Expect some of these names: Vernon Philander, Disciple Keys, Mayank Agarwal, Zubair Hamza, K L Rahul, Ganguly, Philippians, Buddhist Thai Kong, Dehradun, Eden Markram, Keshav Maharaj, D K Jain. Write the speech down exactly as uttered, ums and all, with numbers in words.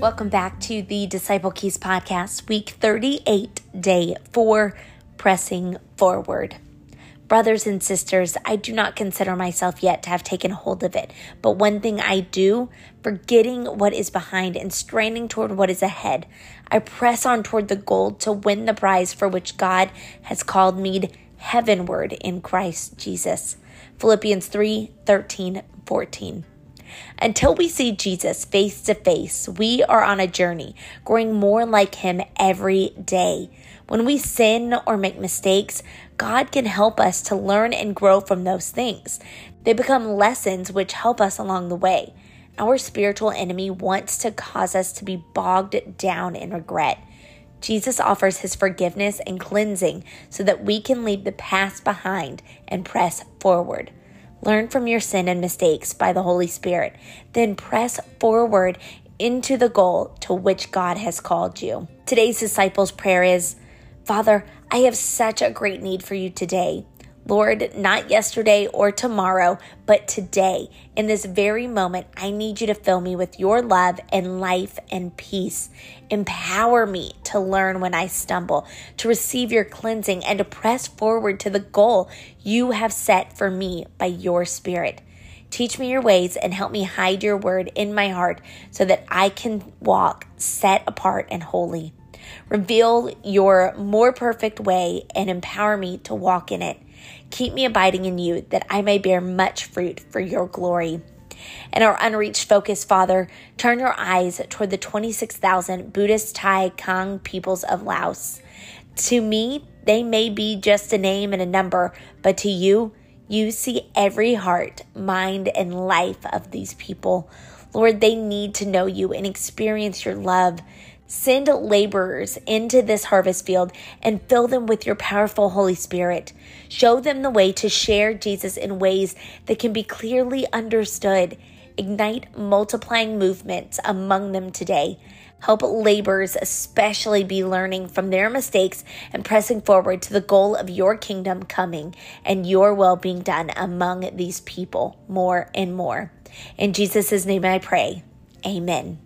Welcome back to the Disciple Keys podcast, week thirty-eight, day four, pressing forward. Brothers and sisters, I do not consider myself yet to have taken hold of it, but one thing I do, forgetting what is behind and straining toward what is ahead, I press on toward the goal to win the prize for which God has called me heavenward in Christ Jesus. Philippians three, thirteen, fourteen. Until we see Jesus face to face, we are on a journey, growing more like him every day. When we sin or make mistakes, God can help us to learn and grow from those things. They become lessons which help us along the way. Our spiritual enemy wants to cause us to be bogged down in regret. Jesus offers his forgiveness and cleansing so that we can leave the past behind and press forward. Learn from your sin and mistakes by the Holy Spirit, then press forward into the goal to which God has called you. Today's disciples' prayer is, Father, I have such a great need for you today. Lord, not yesterday or tomorrow, but today, in this very moment, I need you to fill me with your love and life and peace. Empower me to learn when I stumble, to receive your cleansing, and to press forward to the goal you have set for me by your Spirit. Teach me your ways and help me hide your word in my heart so that I can walk set apart and holy. Reveal your more perfect way and empower me to walk in it. Keep me abiding in you that I may bear much fruit for your glory. And our unreached focus, Father, turn your eyes toward the twenty-six thousand Buddhist Thai Kong peoples of Laos. To me, they may be just a name and a number, but to you, you see every heart, mind, and life of these people. Lord, they need to know you and experience your love. Send laborers into this harvest field and fill them with your powerful Holy Spirit. Show them the way to share Jesus in ways that can be clearly understood. Ignite multiplying movements among them today. Help laborers especially be learning from their mistakes and pressing forward to the goal of your kingdom coming and your will being done among these people more and more. In Jesus' name I pray. Amen.